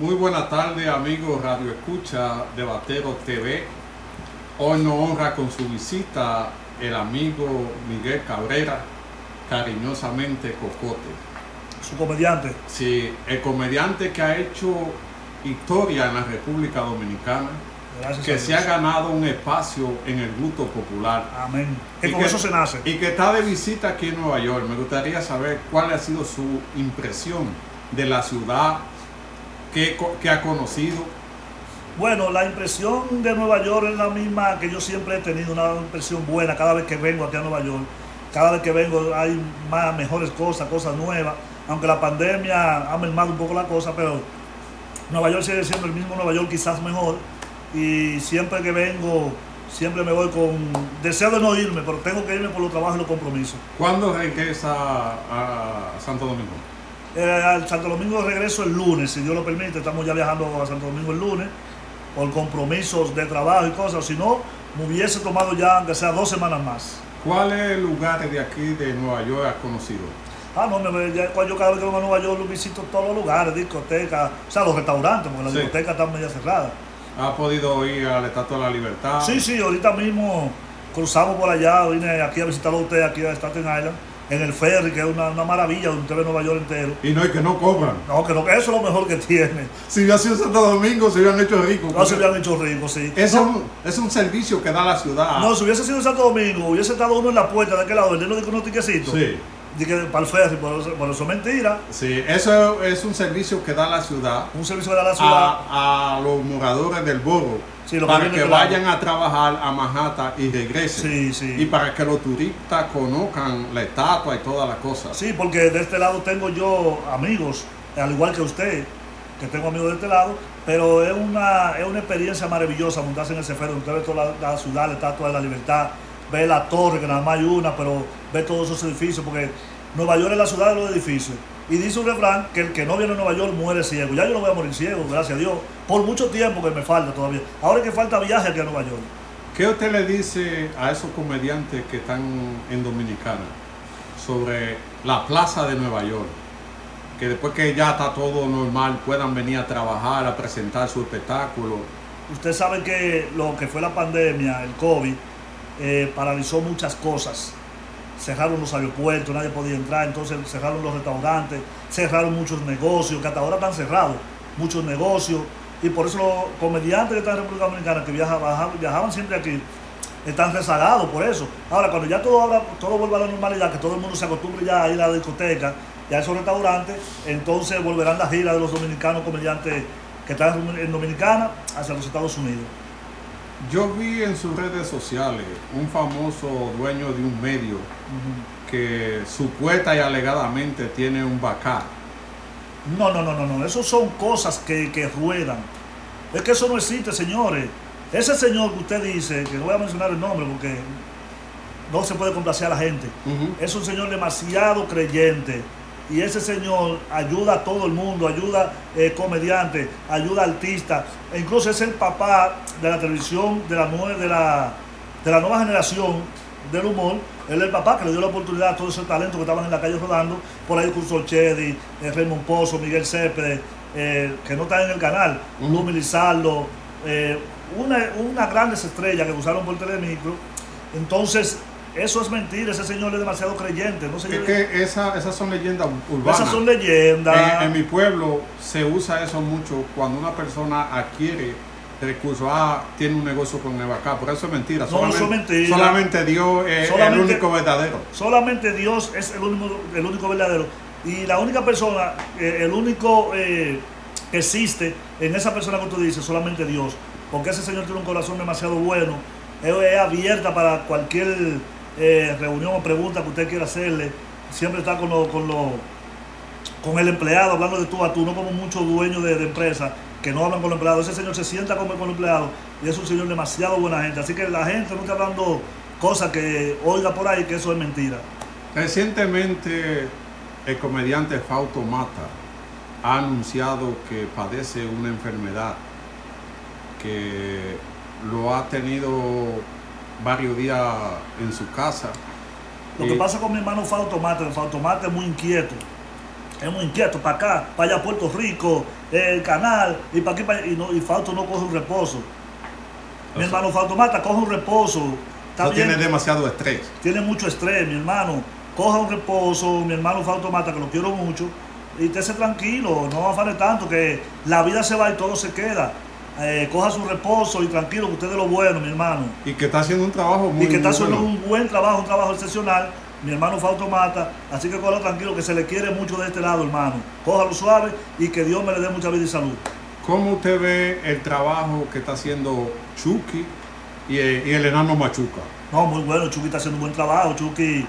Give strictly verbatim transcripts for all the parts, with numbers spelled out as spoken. Muy buena tarde, amigos Radio Escucha Debatero T V. Hoy nos honra con su visita el amigo Miguel Cabrera, cariñosamente Cocote. ¿Su comediante? Sí, el comediante que ha hecho historia en la República Dominicana. Gracias que se ha ganado un espacio en el gusto popular. Amén. Y que con eso se nace. Y que está de visita aquí en Nueva York. Me gustaría saber cuál ha sido su impresión de la ciudad que, que ha conocido. Bueno, la impresión de Nueva York es la misma que yo siempre he tenido, una impresión buena cada vez que vengo aquí a Nueva York. Cada vez que vengo hay más, mejores cosas, cosas nuevas. Aunque la pandemia ha mermado un poco la cosa, pero Nueva York sigue siendo el mismo Nueva York, quizás mejor. Y siempre que vengo, siempre me voy con deseo de no irme, pero tengo que irme por los trabajos y los compromisos. ¿Cuándo regresa a, a Santo Domingo? Eh, al Santo Domingo regreso el lunes, si Dios lo permite. Estamos ya viajando a Santo Domingo el lunes por compromisos de trabajo y cosas. Si no, me hubiese tomado ya, aunque sea dos semanas más. ¿Cuáles lugares de aquí de Nueva York has conocido? Ah, no, ya, yo cada vez que vengo a Nueva York visito todos los lugares, discotecas, o sea, los restaurantes, porque las sí. discotecas están medio cerradas. ¿Ha podido ir a la Estatua de la Libertad? Sí, sí, ahorita mismo cruzamos por allá, vine aquí a visitar a usted, aquí a Staten Island, en el ferry, que es una, una maravilla, donde usted ve Nueva York entero. Y no, es que no cobran. No, que no, eso es lo mejor que tiene. Si hubiera sido Santo Domingo, se hubieran hecho ricos. No, se hubieran hecho ricos, sí. Es, no, un, es un servicio que da la ciudad. No, si hubiese sido Santo Domingo, hubiese estado uno en la puerta de aquel lado, vendiendo unos tiquecitos. Sí. De que para el ferry, por eso, por eso es mentira. Sí, eso es un servicio que da la ciudad. Un servicio que da la ciudad. A, a los moradores del borough. Sí, para que, que vayan a trabajar a Manhattan y regresen. Sí, sí. Y para que los turistas conozcan la estatua y todas las cosas. Sí, porque de este lado tengo yo amigos, al igual que usted, que tengo amigos de este lado, pero es una, es una experiencia maravillosa montarse en ese ferry, usted ve toda la, la ciudad, la Estatua de la Libertad. Ve la torre, que nada más hay una, pero ve todos esos edificios, porque Nueva York es la ciudad de los edificios. Y dice un refrán que el que no viene a Nueva York muere ciego. Ya yo no voy a morir ciego, gracias a Dios, por mucho tiempo que me falta todavía. Ahora es que falta viaje aquí a Nueva York. ¿Qué usted le dice a esos comediantes que están en Dominicana sobre la plaza de Nueva York? Que después que ya está todo normal puedan venir a trabajar, a presentar su espectáculo. Usted sabe que lo que fue la pandemia, el COVID, Eh, paralizó muchas cosas, cerraron los aeropuertos, nadie podía entrar, entonces cerraron los restaurantes, cerraron muchos negocios, que hasta ahora están cerrados, muchos negocios, y por eso los comediantes que están en República Dominicana, que viajaban, viajaban siempre aquí, están rezagados por eso. Ahora, cuando ya todo, ahora, todo vuelva a la normalidad, que todo el mundo se acostumbre ya a ir a la discoteca y a esos restaurantes, entonces volverán las giras de los dominicanos comediantes que están en Dominicana hacia los Estados Unidos. Yo vi en sus redes sociales un famoso dueño de un medio uh-huh. que supuesta y alegadamente tiene un bacá. No, no, no, no, no. Eso son cosas que, que ruedan. Es que eso no existe, señores. Ese señor que usted dice, que no voy a mencionar el nombre porque no se puede complacer a la gente, uh-huh. es un señor demasiado creyente. Y ese señor ayuda a todo el mundo, ayuda eh, comediante, ayuda a artistas. E incluso es el papá de la televisión, de la, nueva, de, la, de la nueva generación del humor. Él es el papá que le dio la oportunidad a todos esos talentos que estaban en la calle rodando. Por ahí con Sol Chedi, eh, Raymond Pozo, Miguel Céspedes, eh, que no están en el canal. Uh-huh. Lumi Lizardo, eh, una, una grandes estrellas que usaron por Telemicro. Entonces... eso es mentira, ese señor es demasiado creyente. No sé, es que esa, esas son leyendas urbanas. Esas son leyendas. En, en mi pueblo se usa eso mucho cuando una persona adquiere recursos. Ah, tiene un negocio con el bacá, por eso es mentira. No, solamente, eso es mentira. Solamente Dios es solamente, el único verdadero. Solamente Dios es el único, el único verdadero. Y la única persona, eh, el único eh, que existe en esa persona que tú dices, solamente Dios. Porque ese señor tiene un corazón demasiado bueno. Él es abierta para cualquier... Eh, reunión o pregunta que usted quiera hacerle, siempre está con lo, con lo, con el empleado, hablando de tú a tú, no como muchos dueños de, de empresas que no hablan con los empleados. Ese señor se sienta con, con el empleado y es un señor demasiado buena gente, así que la gente nunca hablando cosas que oiga por ahí, que eso es mentira. Recientemente el comediante Fausto Mata ha anunciado que padece una enfermedad que lo ha tenido varios días en su casa. Lo que pasa con mi hermano Fausto Mata, Fausto Mata es muy inquieto. Hemos inquietos para acá, para allá Puerto Rico, el canal, y para aquí, para allá, y, no, y Fausto no coge un reposo. O mi sea, hermano Fausto Mata coge un reposo. Está no bien, tiene demasiado estrés. Tiene mucho estrés, mi hermano. Coja un reposo, mi hermano Fausto Mata, que lo quiero mucho. Y estése tranquilo, no afane tanto, que la vida se va y todo se queda. Eh, coja su reposo y tranquilo, que usted es lo bueno, mi hermano. Y que está haciendo un trabajo muy Y que está haciendo bueno. un buen trabajo, un trabajo excepcional. Mi hermano Fausto Mata, así que cójalo tranquilo, que se le quiere mucho de este lado, hermano. Cójalo suave y que Dios me le dé mucha vida y salud. ¿Cómo usted ve el trabajo que está haciendo Chucky y el, y el enano Machuca? No, muy bueno, Chucky está haciendo un buen trabajo, Chucky.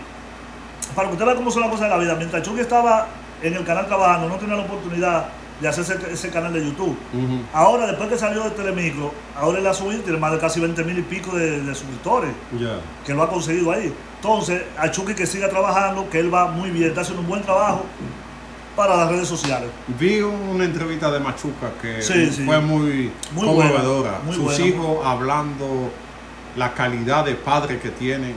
Para que usted vea cómo son las cosas de la vida, mientras Chucky estaba en el canal trabajando, no tenía la oportunidad de hacerse ese canal de YouTube. Uh-huh. Ahora, después que salió de Telemicro, ahora él ha subido, tiene más de casi veinte mil y pico de, de suscriptores, yeah. que lo ha conseguido ahí. Entonces, a Chucky que siga trabajando, que él va muy bien, está haciendo un buen trabajo para las redes sociales. Vi una entrevista de Machuca que sí, sí. fue muy, muy conmovedora. Buena, muy Sus buena, hijos muy... hablando la calidad de padre que tiene.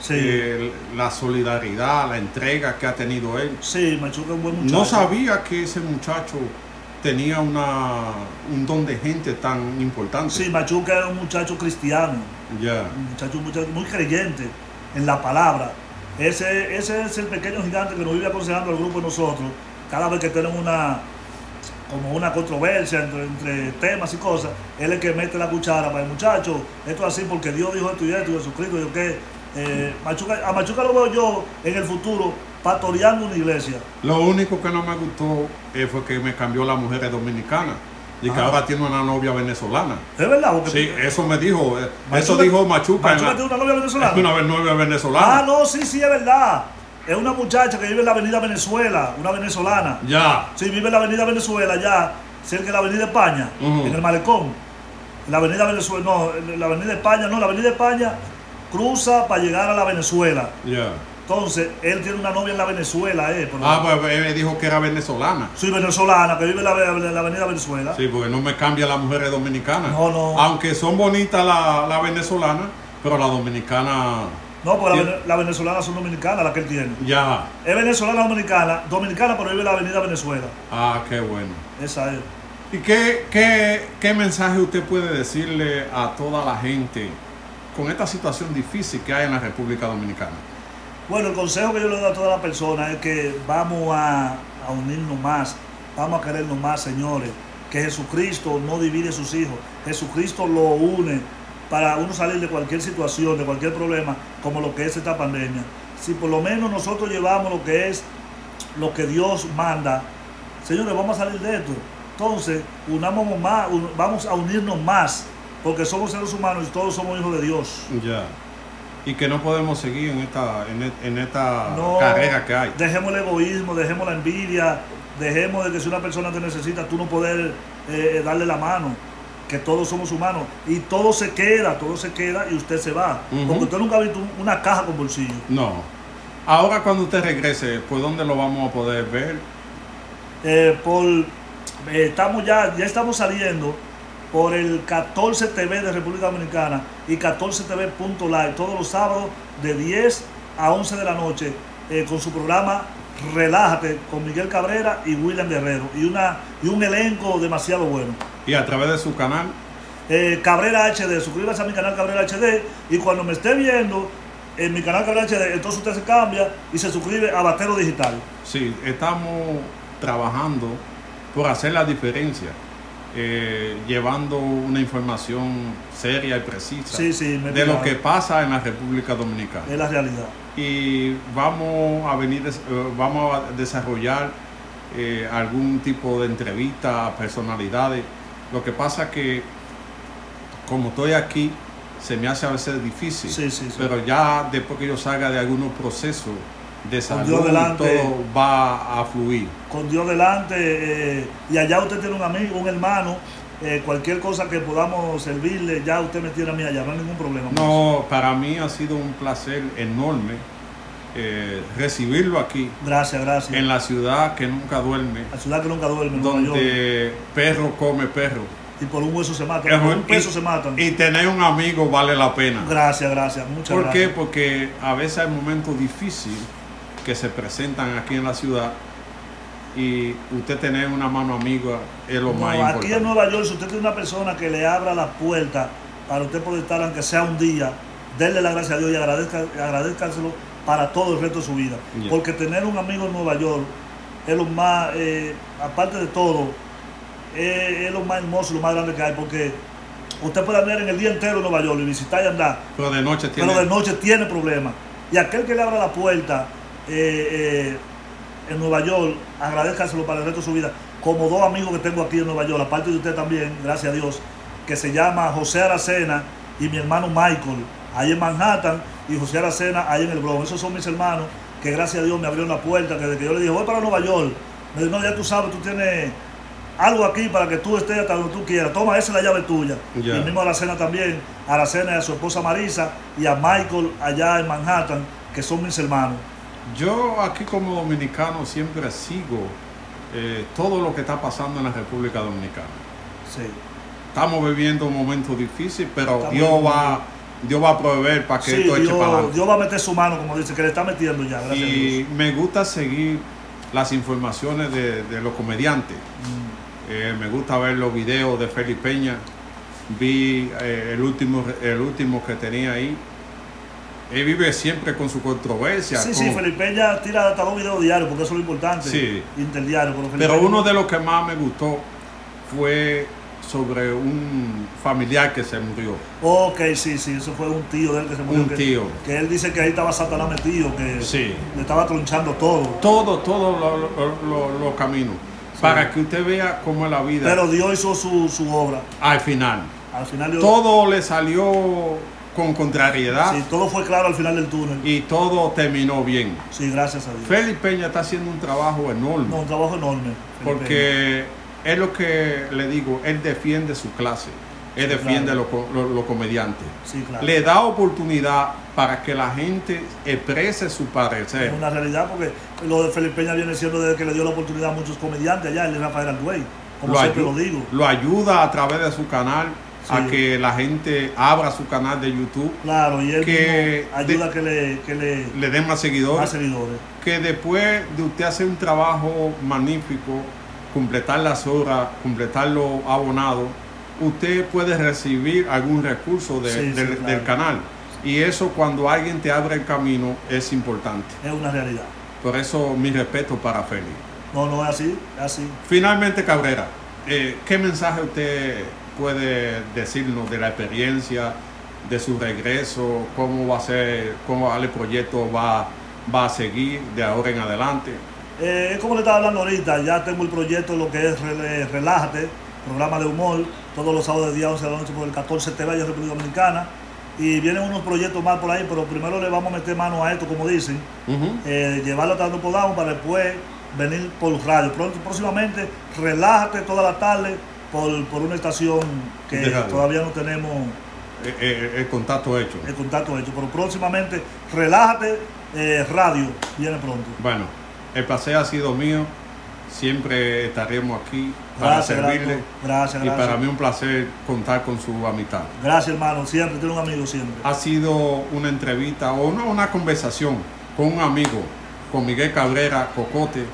Sí. Eh, la solidaridad, la entrega que ha tenido él. Sí, Machuca es un buen muchacho. No sabía que ese muchacho tenía una, un don de gente tan importante. Sí, Machuca era un muchacho cristiano, yeah. un, muchacho, un muchacho muy creyente en la palabra. Ese, ese es el pequeño gigante que nos vive aconsejando al grupo de nosotros cada vez que tenemos una, como una controversia entre, entre temas y cosas. Él es el que mete la cuchara para el muchacho. Esto es así porque Dios dijo esto y esto y Jesucristo dijo que... Eh, Machuca, a Machuca lo veo yo en el futuro pastoreando una iglesia. Lo único que no me gustó eh, fue que me cambió la mujer dominicana y que ah. ahora tiene una novia venezolana. ¿Es verdad? Sí, eso me dijo. Eh, Machuca, eso dijo Machuca. Machuca la, tiene una novia venezolana. Es una novia venezolana. Ah, no, sí, sí, es verdad. Es una muchacha que vive en la Avenida Venezuela, una venezolana. Ya. Sí, vive en la Avenida Venezuela, ya, cerca de la Avenida España, uh-huh. en el Malecón. La Avenida Venezuela, no, la Avenida España, no, la Avenida España. Cruza para llegar a la Venezuela. Yeah. Entonces, él tiene una novia en la Venezuela. Eh, por ah, la... pues él dijo que era venezolana. Sí, venezolana, que vive en la, la Avenida Venezuela. Sí, porque no me cambia las mujeres dominicanas. No, no. Aunque son bonitas las la venezolanas, pero la dominicana... No, porque sí. las la venezolanas son dominicanas, las que él tiene. Ya. Yeah. Es venezolana dominicana, dominicana, pero vive en la Avenida Venezuela. Ah, qué bueno. Esa es. ¿Y qué, qué, qué mensaje usted puede decirle a toda la gente con esta situación difícil que hay en la República Dominicana? Bueno, el consejo que yo le doy a todas las personas es que vamos a, a unirnos más, vamos a querernos más, señores, que Jesucristo no divide a sus hijos, Jesucristo lo une para uno salir de cualquier situación, de cualquier problema, como lo que es esta pandemia. Si por lo menos nosotros llevamos lo que es, lo que Dios manda, señores, vamos a salir de esto. Entonces, unamos más, un, vamos a unirnos más, porque somos seres humanos y todos somos hijos de Dios. Ya. Y que no podemos seguir en esta, en, en esta no, carrera que hay. Dejemos el egoísmo, dejemos la envidia, dejemos de que si una persona te necesita, tú no poder eh, darle la mano. Que todos somos humanos. Y todo se queda, todo se queda y usted se va. Uh-huh. Porque usted nunca ha visto una caja con bolsillo. No. Ahora cuando usted regrese, ¿por dónde lo vamos a poder ver? Eh, por, eh, estamos ya, ya estamos saliendo por el catorce T V de República Dominicana y catorce T V punto Live todos los sábados de diez a once de la noche eh, con su programa Relájate con Miguel Cabrera y William Guerrero y, una, y un elenco demasiado bueno. Y a través de su canal eh, Cabrera H D, suscríbase a mi canal Cabrera H D y cuando me esté viendo en mi canal Cabrera H D, entonces usted se cambia y se suscribe a Batero Digital. Sí, estamos trabajando por hacer la diferencia. Eh, llevando una información seria y precisa sí, sí, de pillado. Lo que pasa en la República Dominicana. Es la realidad. Y vamos a venir, vamos a desarrollar eh, algún tipo de entrevista a personalidades. Lo que pasa que, como estoy aquí, se me hace a veces difícil. Sí, sí, sí. Pero ya después que yo salga de algunos procesos de salud, todo va a fluir. Con Dios delante, eh, y allá usted tiene un amigo, un hermano, eh, cualquier cosa que podamos servirle, ya usted me tiene a mí allá, no hay ningún problema. No, para mí ha sido un placer enorme eh, recibirlo aquí. Gracias, gracias. En la ciudad que nunca duerme. La ciudad que nunca duerme, donde perro come perro. Y por un hueso se mata, por un peso se matan. Y tener un amigo vale la pena. Gracias, gracias, muchas gracias. ¿Por qué? Porque a veces hay momentos difíciles que se presentan aquí en la ciudad y usted tener una mano amiga es lo no, más importante. Aquí en Nueva York, si usted tiene una persona que le abra la puerta para usted poder estar, aunque sea un día, denle la gracia a Dios y agradezca, agradezcárselo para todo el resto de su vida. Yeah. Porque tener un amigo en Nueva York es lo más, eh, aparte de todo, eh, es lo más hermoso, lo más grande que hay, porque usted puede andar en el día entero en Nueva York y visitar y andar, pero de noche tiene, pero de noche tiene problemas. Y aquel que le abra la puerta eh, eh, en Nueva York, agradezcárselo para el resto de su vida. Como dos amigos que tengo aquí en Nueva York, aparte de usted también, gracias a Dios, que se llama José Aracena y mi hermano Michael, ahí en Manhattan, y José Aracena ahí en el Bronx. Esos son mis hermanos que gracias a Dios me abrieron la puerta, que desde que yo le dije, voy para Nueva York, me dijo, no, ya tú sabes, tú tienes algo aquí para que tú estés hasta donde tú quieras, toma, esa es la llave tuya. Yeah. Y el mismo Aracena también, Aracena y a su esposa Marisa, y a Michael allá en Manhattan, que son mis hermanos. Yo aquí como dominicano siempre sigo eh, todo lo que está pasando en la República Dominicana. Sí. Estamos viviendo un momento difícil, pero Estamos Dios va... Dios va a proveer para que sí, esto eche Dios, para adelante. Dios va a meter su mano, como dice, que le está metiendo ya. Gracias y a Dios. Me gusta seguir las informaciones de, de los comediantes. Mm. Eh, me gusta ver los videos de Félix Peña. Vi eh, el, último, el último que tenía ahí. Él vive siempre con su controversia. Sí, con... sí, Félix Peña tira hasta dos videos diarios, porque eso es lo importante. Sí. Interdiario. Pero uno de los que más me gustó fue sobre un familiar que se murió. Ok, sí, sí, eso fue un tío de él que se murió. Un que, tío. Que él dice que ahí estaba Satanás metido, que sí, le estaba tronchando todo. Todo, todos los lo, lo caminos. Sí. Para que usted vea cómo es la vida. Pero Dios hizo su, su obra. Al final. Al final Dios... Todo le salió con contrariedad. Sí, todo fue claro al final del túnel. Y todo terminó bien. Sí, gracias a Dios. Félix Peña está haciendo un trabajo enorme. No, un trabajo enorme. Félix porque... Peña. Es lo que le digo, él defiende su clase, él sí, defiende claro. los lo, lo comediantes. Sí, claro. Le da oportunidad para que la gente exprese su parecer. Es una realidad porque lo de Félix Peña viene siendo desde que le dio la oportunidad a muchos comediantes allá, él es Rafael Arduay, como lo siempre lo digo. Lo ayuda a través de su canal sí. a que la gente abra su canal de YouTube. Claro, y él que ayuda de, que, le, que le, le den más seguidores, más seguidores. Que después de usted hacer un trabajo magnífico, completar las horas, completar los abonados, usted puede recibir algún recurso de, sí, del, sí, claro. del canal. Y eso cuando alguien te abre el camino es importante. Es una realidad. Por eso mi respeto para Félix. No, no, es así, es así. Finalmente, Cabrera, eh, ¿qué mensaje usted puede decirnos de la experiencia, de su regreso, cómo va a ser, cómo el proyecto va, va a seguir de ahora en adelante? Eh, es como le estaba hablando ahorita, ya tengo el proyecto, lo que es eh, Relájate, programa de humor, todos los sábados de día once de la noche por el catorce T V de República Dominicana. Y vienen unos proyectos más por ahí, pero primero le vamos a meter mano a esto, como dicen, uh-huh. eh, llevarlo tanto podamos para después venir por radio. Pronto, próximamente, Relájate toda la tarde por, por una estación que Dejado. todavía no tenemos eh, eh, el contacto hecho. El contacto hecho, pero próximamente Relájate eh, Radio viene pronto. Bueno. El paseo ha sido mío, siempre estaremos aquí para gracias, servirle gracias, gracias, y para mí un placer contar con su amistad. Gracias hermano, siempre, tiene un amigo siempre. Ha sido una entrevista o una, una conversación con un amigo, con Miguel Cabrera Cocote,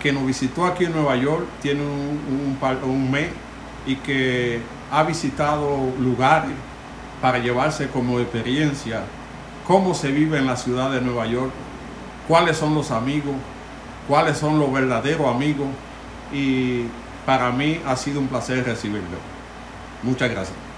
que nos visitó aquí en Nueva York, tiene un, un, un mes y que ha visitado lugares para llevarse como experiencia cómo se vive en la ciudad de Nueva York, cuáles son los amigos, cuáles son los verdaderos amigos, y para mí ha sido un placer recibirlo. Muchas gracias.